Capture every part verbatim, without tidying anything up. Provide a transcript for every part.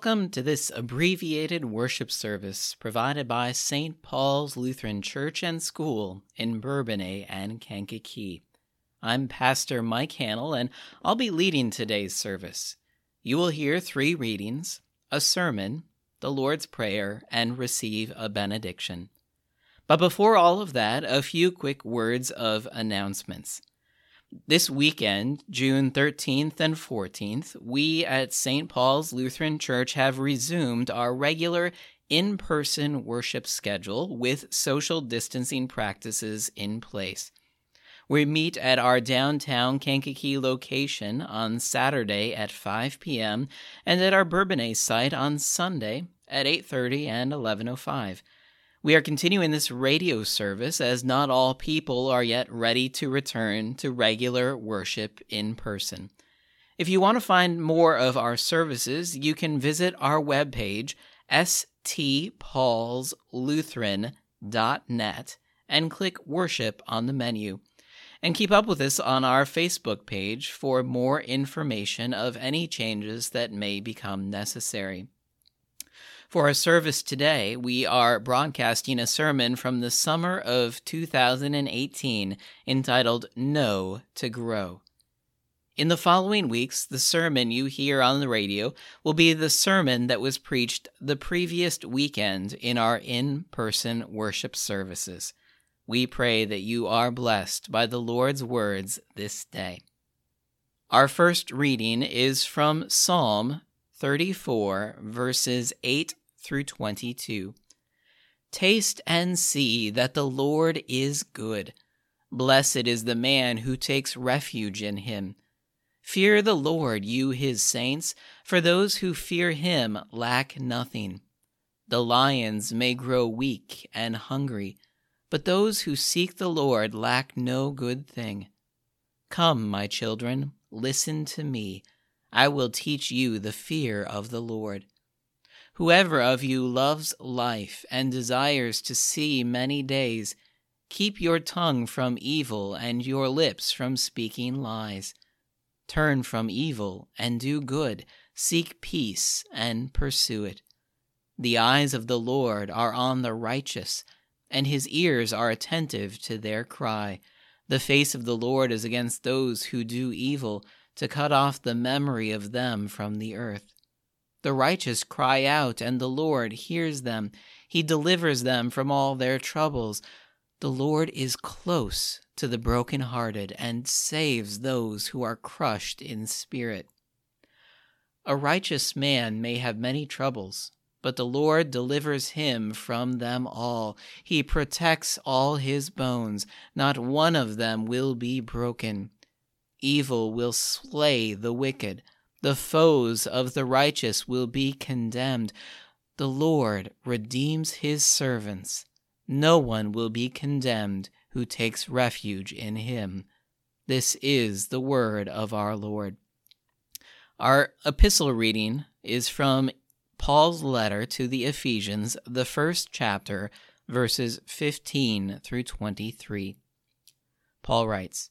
Welcome to this abbreviated worship service provided by Saint Paul's Lutheran Church and School in Bourbonnais and Kankakee. I'm Pastor Mike Hannell, and I'll be leading today's service. You will hear three readings, a sermon, the Lord's Prayer, and receive a benediction. But before all of that, a few quick words of announcements. This weekend, June thirteenth and fourteenth, we at Saint Paul's Lutheran Church have resumed our regular in-person worship schedule with social distancing practices in place. We meet at our downtown Kankakee location on Saturday at five p.m. and at our Bourbonnais site on Sunday at eight thirty and eleven oh five. We are continuing this radio service as not all people are yet ready to return to regular worship in person. If you want to find more of our services, you can visit our webpage, S T pauls lutheran dot net, and click Worship on the menu. And keep up with us on our Facebook page for more information of any changes that may become necessary. For our service today, we are broadcasting a sermon from the summer of two thousand eighteen entitled No to Grow. In the following weeks, the sermon you hear on the radio will be the sermon that was preached the previous weekend in our in-person worship services. We pray that you are blessed by the Lord's words this day. Our first reading is from Psalm thirty-four, verses eight through twenty-two. Taste and see that the Lord is good. Blessed is the man who takes refuge in him. Fear the Lord, you his saints, for those who fear him lack nothing. The lions may grow weak and hungry, but those who seek the Lord lack no good thing. Come, my children, listen to me. I will teach you the fear of the Lord. Whoever of you loves life and desires to see many days, keep your tongue from evil and your lips from speaking lies. Turn from evil and do good. Seek peace and pursue it. The eyes of the Lord are on the righteous, and his ears are attentive to their cry. The face of the Lord is against those who do evil, to cut off the memory of them from the earth. The righteous cry out, and the Lord hears them. He delivers them from all their troubles. The Lord is close to the brokenhearted and saves those who are crushed in spirit. A righteous man may have many troubles, but the Lord delivers him from them all. He protects all his bones. Not one of them will be broken. Evil will slay the wicked. The foes of the righteous will be condemned. The Lord redeems his servants. No one will be condemned who takes refuge in him. This is the word of our Lord. Our epistle reading is from Paul's letter to the Ephesians, the first chapter, verses fifteen through twenty-three. Paul writes,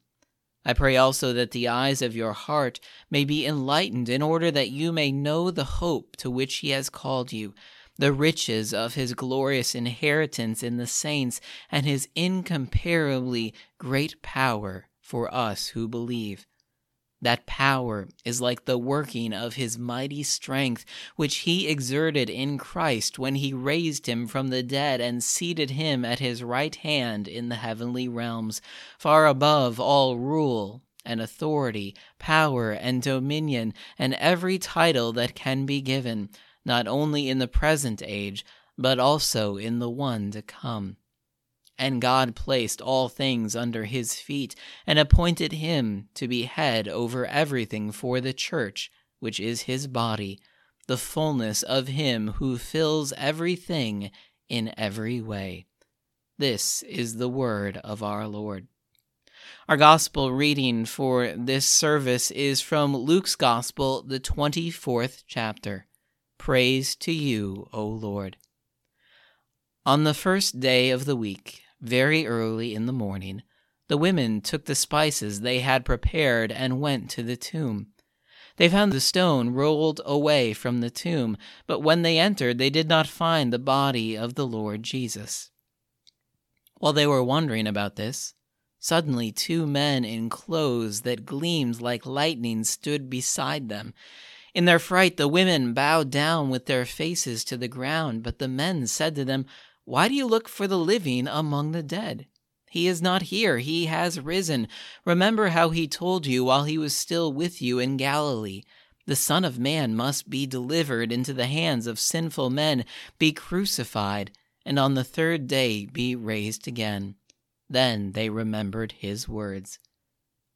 I pray also that the eyes of your heart may be enlightened in order that you may know the hope to which he has called you, the riches of his glorious inheritance in the saints, and his incomparably great power for us who believe. That power is like the working of his mighty strength, which he exerted in Christ when he raised him from the dead and seated him at his right hand in the heavenly realms, far above all rule and authority, power and dominion, and every title that can be given, not only in the present age, but also in the one to come. And God placed all things under his feet and appointed him to be head over everything for the church, which is his body, the fullness of him who fills everything in every way. This is the word of our Lord. Our gospel reading for this service is from Luke's Gospel, the twenty-fourth chapter. Praise to you, O Lord. On the first day of the week, very early in the morning, the women took the spices they had prepared and went to the tomb. They found the stone rolled away from the tomb, but when they entered, they did not find the body of the Lord Jesus. While they were wondering about this, suddenly two men in clothes that gleamed like lightning stood beside them. In their fright, the women bowed down with their faces to the ground, but the men said to them, "Why do you look for the living among the dead? He is not here. He has risen. Remember how he told you while he was still with you in Galilee. The Son of Man must be delivered into the hands of sinful men, be crucified, and on the third day be raised again." Then they remembered his words.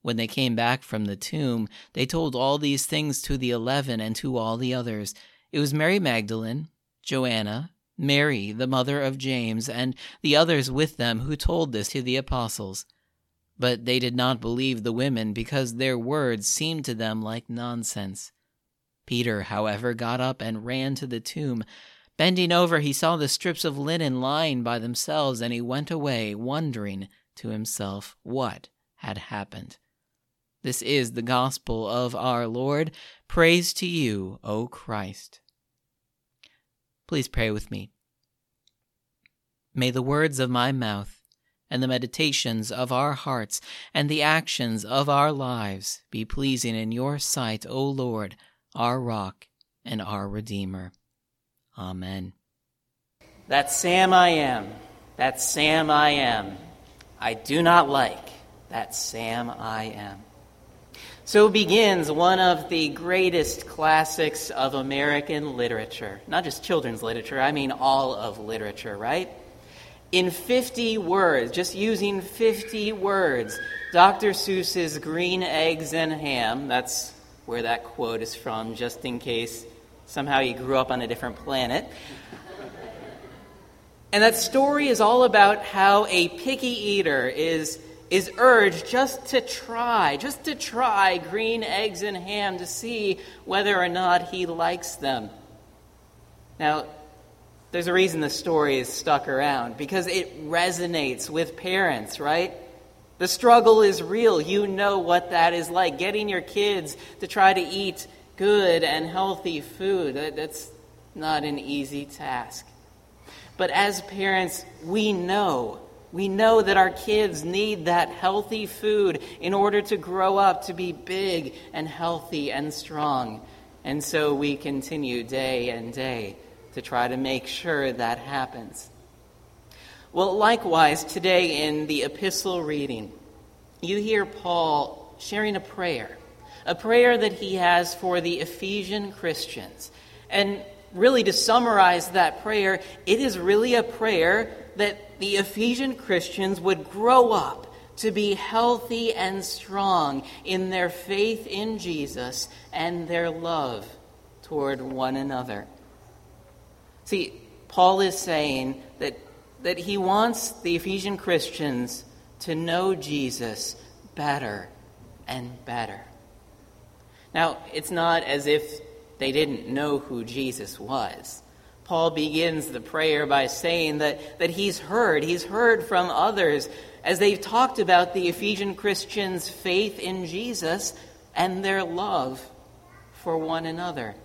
When they came back from the tomb, they told all these things to the eleven and to all the others. It was Mary Magdalene, Joanna, Mary, the mother of James, and the others with them who told this to the apostles. But they did not believe the women because their words seemed to them like nonsense. Peter, however, got up and ran to the tomb. Bending over, he saw the strips of linen lying by themselves, and he went away, wondering to himself what had happened. This is the gospel of our Lord. Praise to you, O Christ. Please pray with me. May the words of my mouth and the meditations of our hearts and the actions of our lives be pleasing in your sight, O Lord, our rock and our Redeemer. Amen. That Sam I am, that Sam I am, I do not like that Sam I am. So begins one of the greatest classics of American literature. Not just children's literature, I mean all of literature, right? In fifty words, just using fifty words, Doctor Seuss's Green Eggs and Ham, that's where that quote is from, just in case somehow you grew up on a different planet. And that story is all about how a picky eater is is urged just to try, just to try green eggs and ham to see whether or not he likes them. Now, there's a reason the story is stuck around, because it resonates with parents, right? The struggle is real. You know what that is like, getting your kids to try to eat good and healthy food. That's not an easy task. But as parents, we know We know that our kids need that healthy food in order to grow up to be big and healthy and strong. And so we continue day and day to try to make sure that happens. Well, likewise, today in the epistle reading, you hear Paul sharing a prayer, a prayer that he has for the Ephesian Christians. And really, to summarize that prayer, it is really a prayer that the Ephesian Christians would grow up to be healthy and strong in their faith in Jesus and their love toward one another. See, Paul is saying that, that he wants the Ephesian Christians to know Jesus better and better. Now, it's not as if they didn't know who Jesus was. Paul begins the prayer by saying that, that he's heard, he's heard from others as they've talked about the Ephesian Christians' faith in Jesus and their love for one another.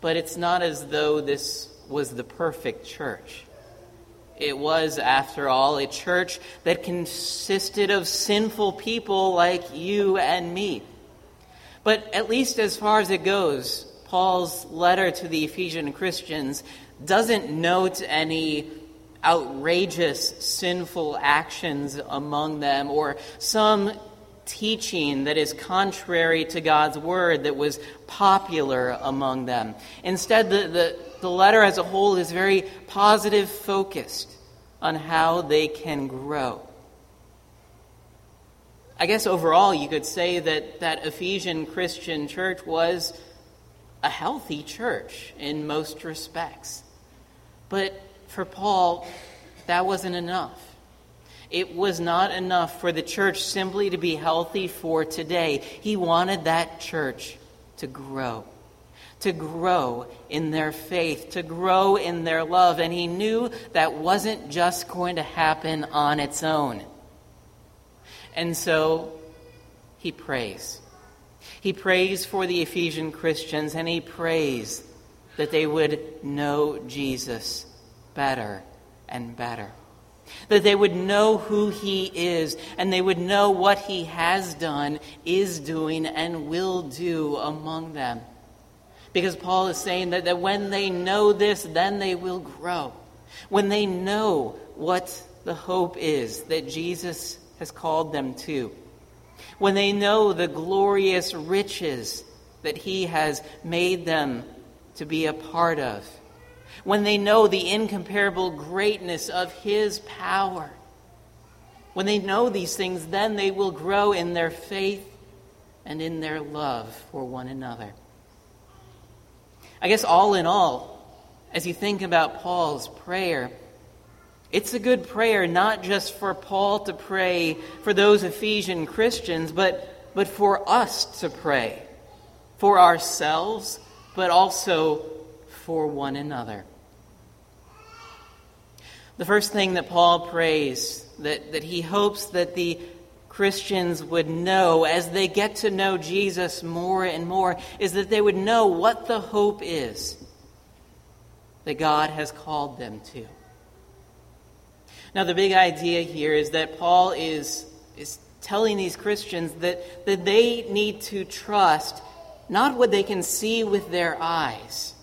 But it's not as though this was the perfect church. It was, after all, a church that consisted of sinful people like you and me. But at least as far as it goes, Paul's letter to the Ephesian Christians doesn't note any outrageous sinful actions among them or some teaching that is contrary to God's word that was popular among them. Instead, the, the, the letter as a whole is very positive focused on how they can grow. I guess overall you could say that that Ephesian Christian church was a healthy church in most respects. But for Paul, that wasn't enough. It was not enough for the church simply to be healthy for today. He wanted that church to grow, to grow in their faith, to grow in their love. And he knew that wasn't just going to happen on its own. And so he prays. He prays for the Ephesian Christians, and he prays that they would know Jesus better and better. That they would know who he is, and they would know what he has done, is doing, and will do among them. Because Paul is saying that, that when they know this, then they will grow. When they know what the hope is that Jesus has called them to. When they know the glorious riches that he has made them to be a part of. When they know the incomparable greatness of his power. When they know these things, then they will grow in their faith and in their love for one another. I guess all in all, as you think about Paul's prayer, it's a good prayer not just for Paul to pray for those Ephesian Christians, but, but for us to pray for ourselves, but also for one another. The first thing that Paul prays, that, that he hopes that the Christians would know as they get to know Jesus more and more, is that they would know what the hope is that God has called them to. Now, the big idea here is that Paul is, is telling these Christians that, that they need to trust not what they can see with their eyes,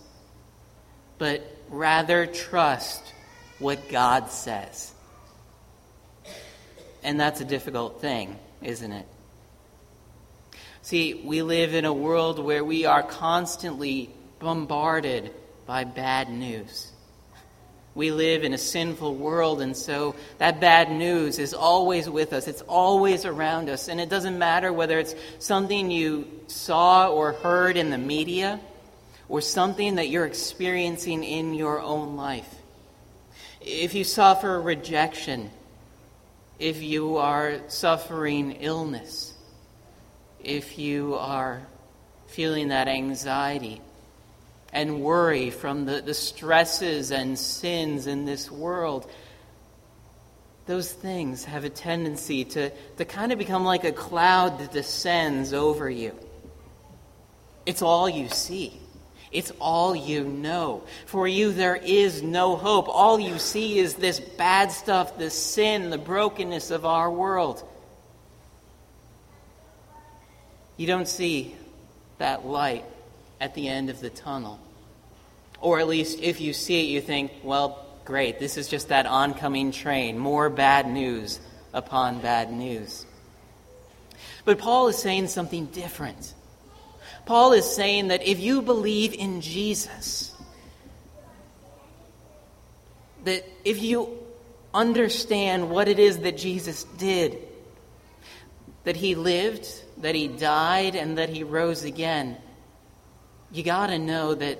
but rather trust what God says. And that's a difficult thing, isn't it? See, we live in a world where we are constantly bombarded by bad news. We live in a sinful world, and so that bad news is always with us. It's always around us, and it doesn't matter whether it's something you saw or heard in the media or something that you're experiencing in your own life. If you suffer rejection, if you are suffering illness, if you are feeling that anxiety and worry from the, the stresses and sins in this world, those things have a tendency to, to kind of become like a cloud that descends over you. It's all you see. It's all you know. For you, there is no hope. All you see is this bad stuff, this sin, the brokenness of our world. You don't see that light at the end of the tunnel. Or at least if you see it, you think, well, great, this is just that oncoming train. More bad news upon bad news. But Paul is saying something different. Paul is saying that if you believe in Jesus, that if you understand what it is that Jesus did, that he lived, that he died, and that he rose again, you got to know that,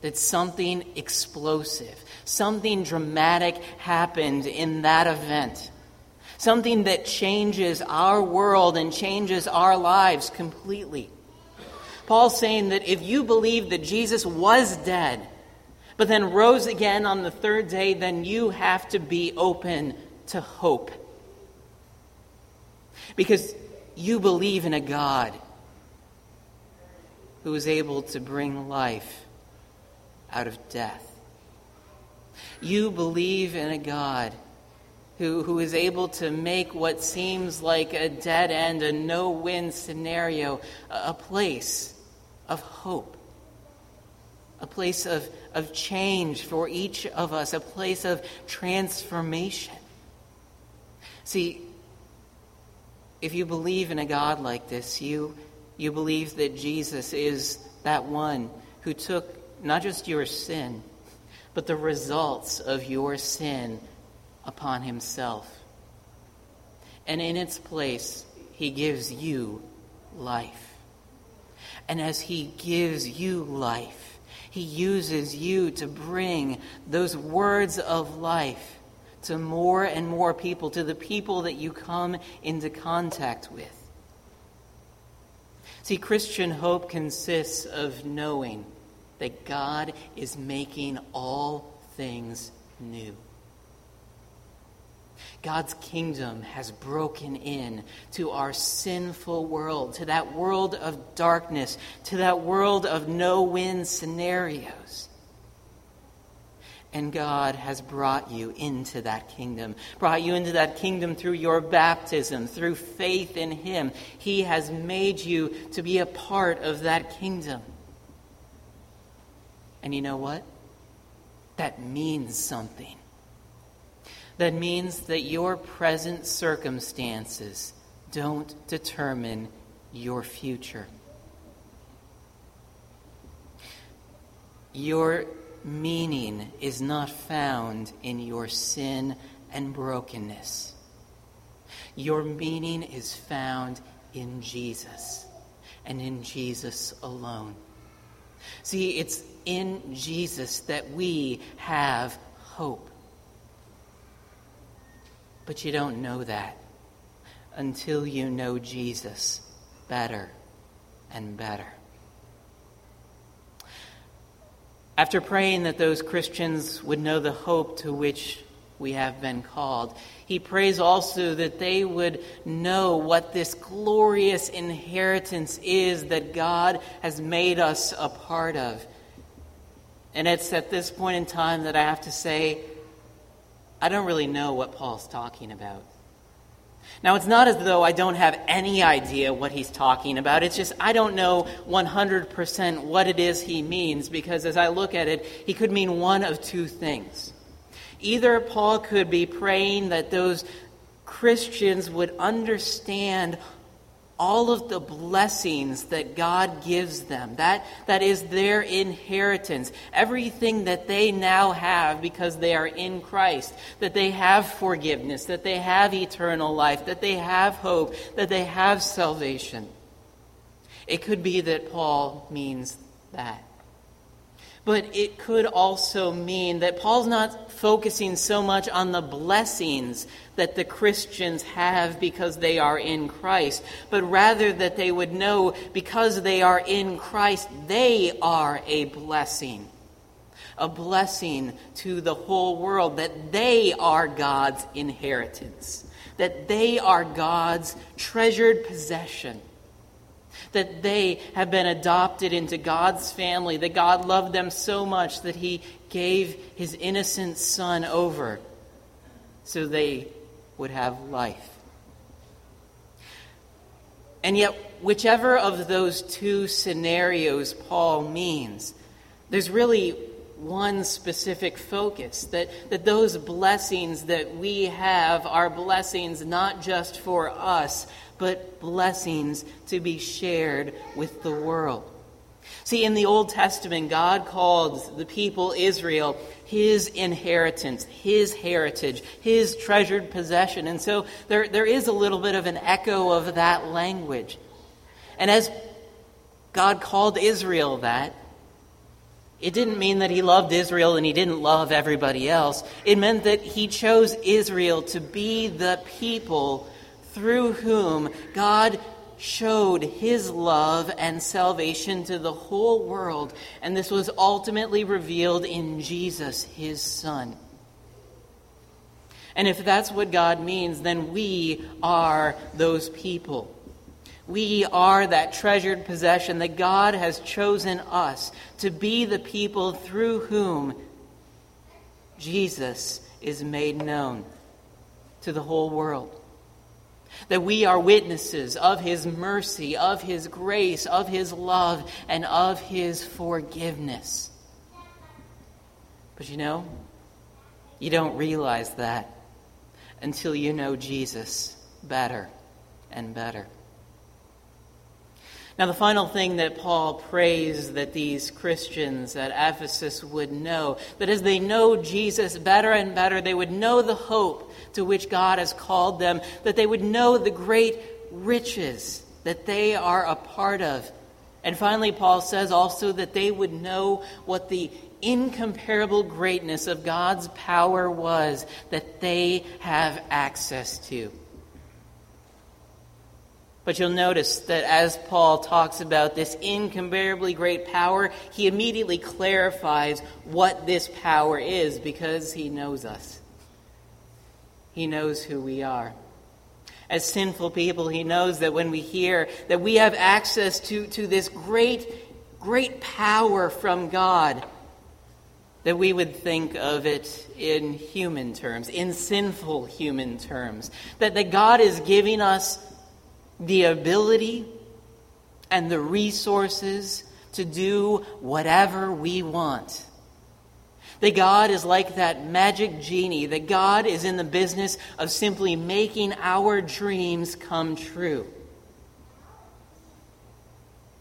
that something explosive, something dramatic happened in that event. Something that changes our world and changes our lives completely. Paul's saying that if you believe that Jesus was dead, but then rose again on the third day, then you have to be open to hope. Because you believe in a God who is able to bring life out of death. You believe in a God who, who is able to make what seems like a dead end, a no-win scenario, a, a place of hope, a place of, of change for each of us, a place of transformation. See, if you believe in a God like this, you, you believe that Jesus is that one who took not just your sin, but the results of your sin upon himself. And in its place, he gives you life. And as he gives you life, he uses you to bring those words of life to more and more people, to the people that you come into contact with. See, Christian hope consists of knowing that God is making all things new. God's kingdom has broken in to our sinful world, to that world of darkness, to that world of no-win scenarios. And God has brought you into that kingdom, brought you into that kingdom through your baptism, through faith in Him. He has made you to be a part of that kingdom. And you know what? That means something. That means that your present circumstances don't determine your future. Your meaning is not found in your sin and brokenness. Your meaning is found in Jesus, and in Jesus alone. See, it's in Jesus that we have hope. But you don't know that until you know Jesus better and better. After praying that those Christians would know the hope to which we have been called, he prays also that they would know what this glorious inheritance is that God has made us a part of. And it's at this point in time that I have to say, I don't really know what Paul's talking about. Now, it's not as though I don't have any idea what he's talking about. It's just I don't know one hundred percent what it is he means, because as I look at it, he could mean one of two things. Either Paul could be praying that those Christians would understand all of the blessings that God gives them. That, that is their inheritance. Everything that they now have because they are in Christ. That they have forgiveness. That they have eternal life. That they have hope. That they have salvation. It could be that Paul means that. But it could also mean that Paul's not focusing so much on the blessings that the Christians have because they are in Christ, but rather that they would know because they are in Christ, they are a blessing. A blessing to the whole world, that they are God's inheritance, that they are God's treasured possession. That they have been adopted into God's family, that God loved them so much that He gave His innocent Son over so they would have life. And yet, whichever of those two scenarios Paul means, there's really one specific focus, that, that those blessings that we have are blessings not just for us, but blessings to be shared with the world. See, in the Old Testament, God called the people Israel His inheritance, His heritage, His treasured possession. And so there, there is a little bit of an echo of that language. And as God called Israel that, it didn't mean that He loved Israel and He didn't love everybody else. It meant that He chose Israel to be the people through whom God showed His love and salvation to the whole world. And this was ultimately revealed in Jesus, His Son. And if that's what God means, then we are those people. We are that treasured possession that God has chosen us to be the people through whom Jesus is made known to the whole world. That we are witnesses of His mercy, of His grace, of His love, and of His forgiveness. But you know, you don't realize that until you know Jesus better and better. Now, the final thing that Paul prays that these Christians at Ephesus would know, that as they know Jesus better and better, they would know the hope to which God has called them, that they would know the great riches that they are a part of, And finally, Paul says also that they would know what the incomparable greatness of God's power was that they have access to. But you'll notice that as Paul talks about this incomparably great power, he immediately clarifies what this power is because he knows us. He knows who we are. As sinful people, he knows that when we hear that we have access to, to this great, great power from God, that we would think of it in human terms, in sinful human terms. That, that God is giving us the ability and the resources to do whatever we want. That God is like that magic genie. That God is in the business of simply making our dreams come true.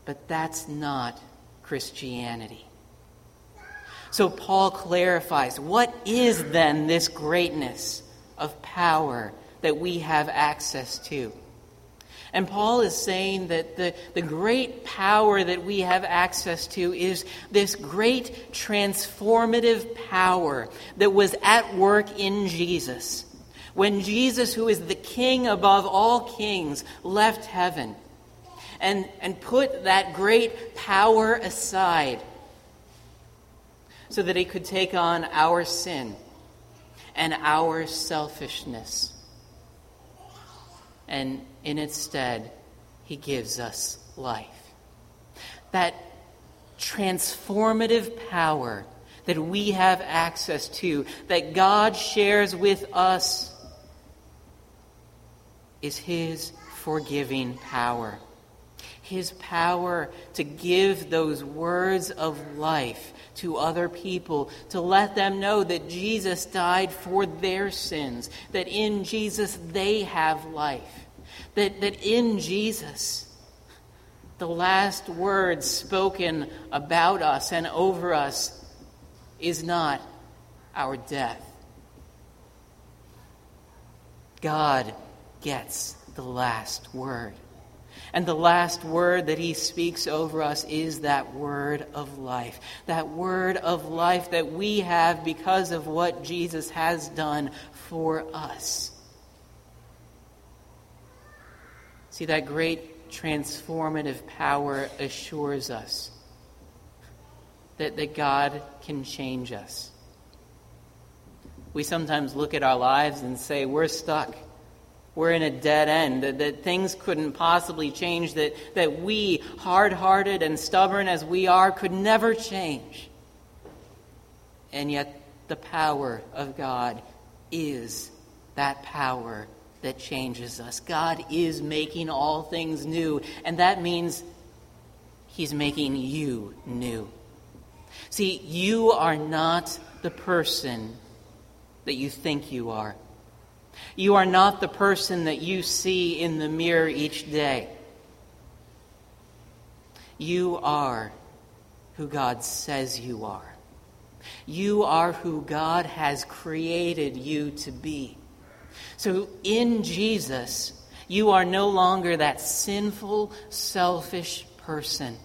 But that's not Christianity. So Paul clarifies, what is then this greatness of power that we have access to? And Paul is saying that the, the great power that we have access to is this great transformative power that was at work in Jesus. When Jesus, who is the King above all kings, left heaven and, and put that great power aside so that he could take on our sin and our selfishness. And in its stead, he gives us life. That transformative power that we have access to, that God shares with us, is his forgiving power. His power to give those words of life to other people, to let them know that Jesus died for their sins, that in Jesus they have life, that, that in Jesus the last word spoken about us and over us is not our death. God gets the last word. And the last word that he speaks over us is that word of life. That word of life that we have because of what Jesus has done for us. See, that great transformative power assures us that, that God can change us. We sometimes look at our lives and say, we're stuck. We're in a dead end, that, that things couldn't possibly change, that, that we, hard-hearted and stubborn as we are, could never change. And yet the power of God is that power that changes us. God is making all things new, and that means he's making you new. See, you are not the person that you think you are. You are not the person that you see in the mirror each day. You are who God says you are. You are who God has created you to be. So in Jesus, you are no longer that sinful, selfish person.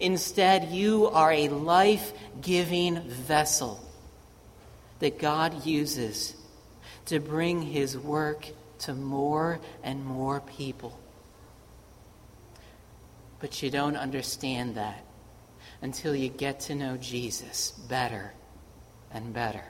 Instead, you are a life-giving vessel that God uses to bring his work to more and more people. But you don't understand that until you get to know Jesus better and better.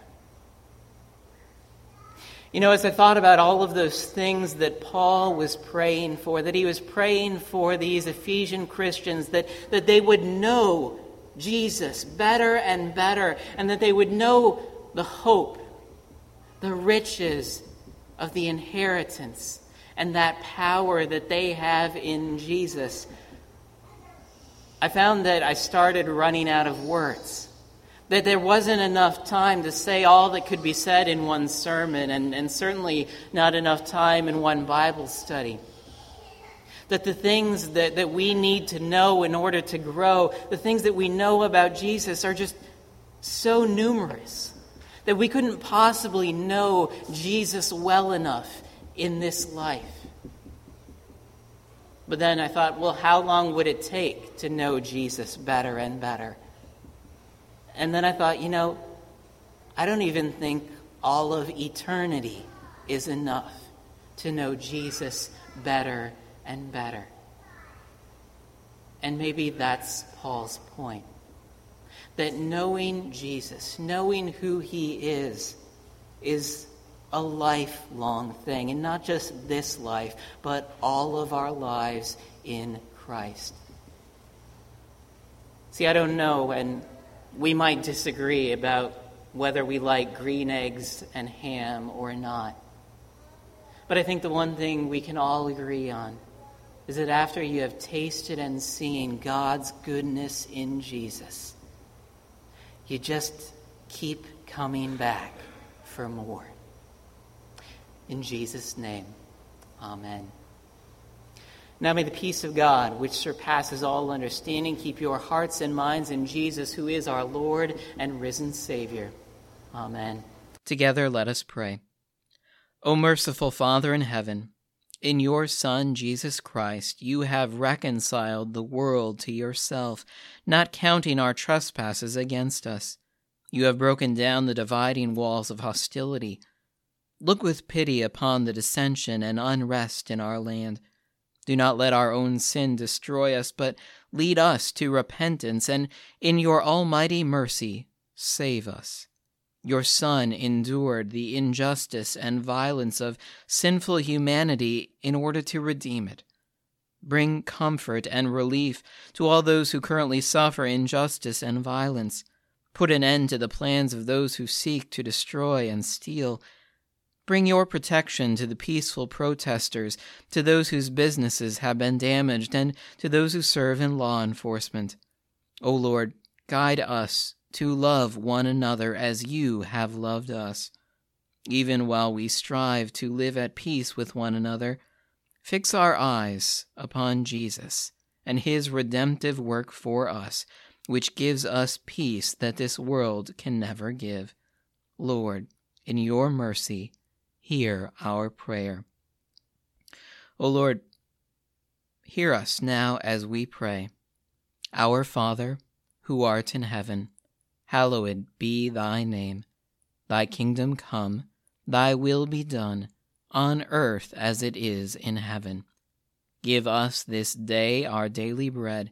You know, as I thought about all of those things that Paul was praying for, that he was praying for these Ephesian Christians, that, that they would know Jesus better and better, and that they would know the hope, the riches of the inheritance and that power that they have in Jesus. I found that I started running out of words. That there wasn't enough time to say all that could be said in one sermon, and, and certainly not enough time in one Bible study. That the things that, that we need to know in order to grow, the things that we know about Jesus are just so numerous. That we couldn't possibly know Jesus well enough in this life. But then I thought, well, how long would it take to know Jesus better and better? And then I thought, you know, I don't even think all of eternity is enough to know Jesus better and better. And maybe that's Paul's point. That knowing Jesus, knowing who he is, is a lifelong thing. And not just this life, but all of our lives in Christ. See, I don't know, and we might disagree about whether we like green eggs and ham or not. But I think the one thing we can all agree on is that after you have tasted and seen God's goodness in Jesus, you just keep coming back for more. In Jesus' name, amen. Now may the peace of God, which surpasses all understanding, keep your hearts and minds in Jesus, who is our Lord and risen Savior. Amen. Together let us pray. O merciful Father in heaven, in your Son, Jesus Christ, you have reconciled the world to yourself, not counting our trespasses against us. You have broken down the dividing walls of hostility. Look with pity upon the dissension and unrest in our land. Do not let our own sin destroy us, but lead us to repentance, and in your almighty mercy, save us. Your Son endured the injustice and violence of sinful humanity in order to redeem it. Bring comfort and relief to all those who currently suffer injustice and violence. Put an end to the plans of those who seek to destroy and steal. Bring your protection to the peaceful protesters, to those whose businesses have been damaged, and to those who serve in law enforcement. O Lord, guide us to love one another as you have loved us. Even while we strive to live at peace with one another, fix our eyes upon Jesus and his redemptive work for us, which gives us peace that this world can never give. Lord, in your mercy, hear our prayer. O Lord, hear us now as we pray. Our Father, who art in heaven, hallowed be thy name. Thy kingdom come, thy will be done, on earth as it is in heaven. Give us this day our daily bread,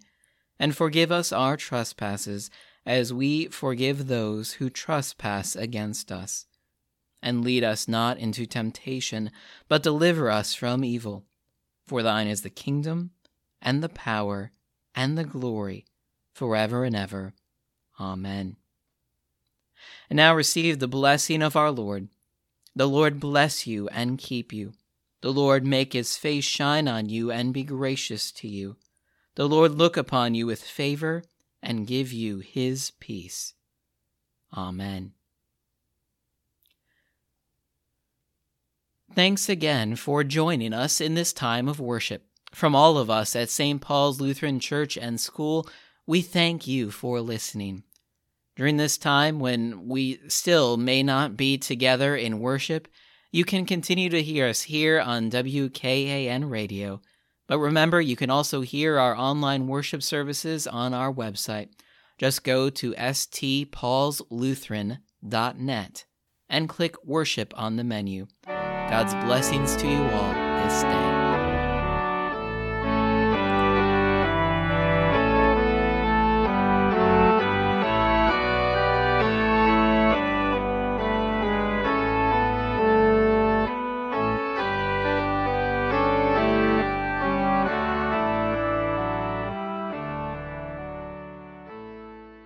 and forgive us our trespasses, as we forgive those who trespass against us. And lead us not into temptation, but deliver us from evil. For thine is the kingdom, and the power, and the glory, forever and ever. Amen. And now receive the blessing of our Lord. The Lord bless you and keep you. The Lord make his face shine on you and be gracious to you. The Lord look upon you with favor and give you his peace. Amen. Thanks again for joining us in this time of worship. From all of us at Saint Paul's Lutheran Church and School, we thank you for listening. During this time when we still may not be together in worship, you can continue to hear us here on W K A N Radio. But remember, you can also hear our online worship services on our website. Just go to S T pauls lutheran dot net and click Worship on the menu. God's blessings to you all this day.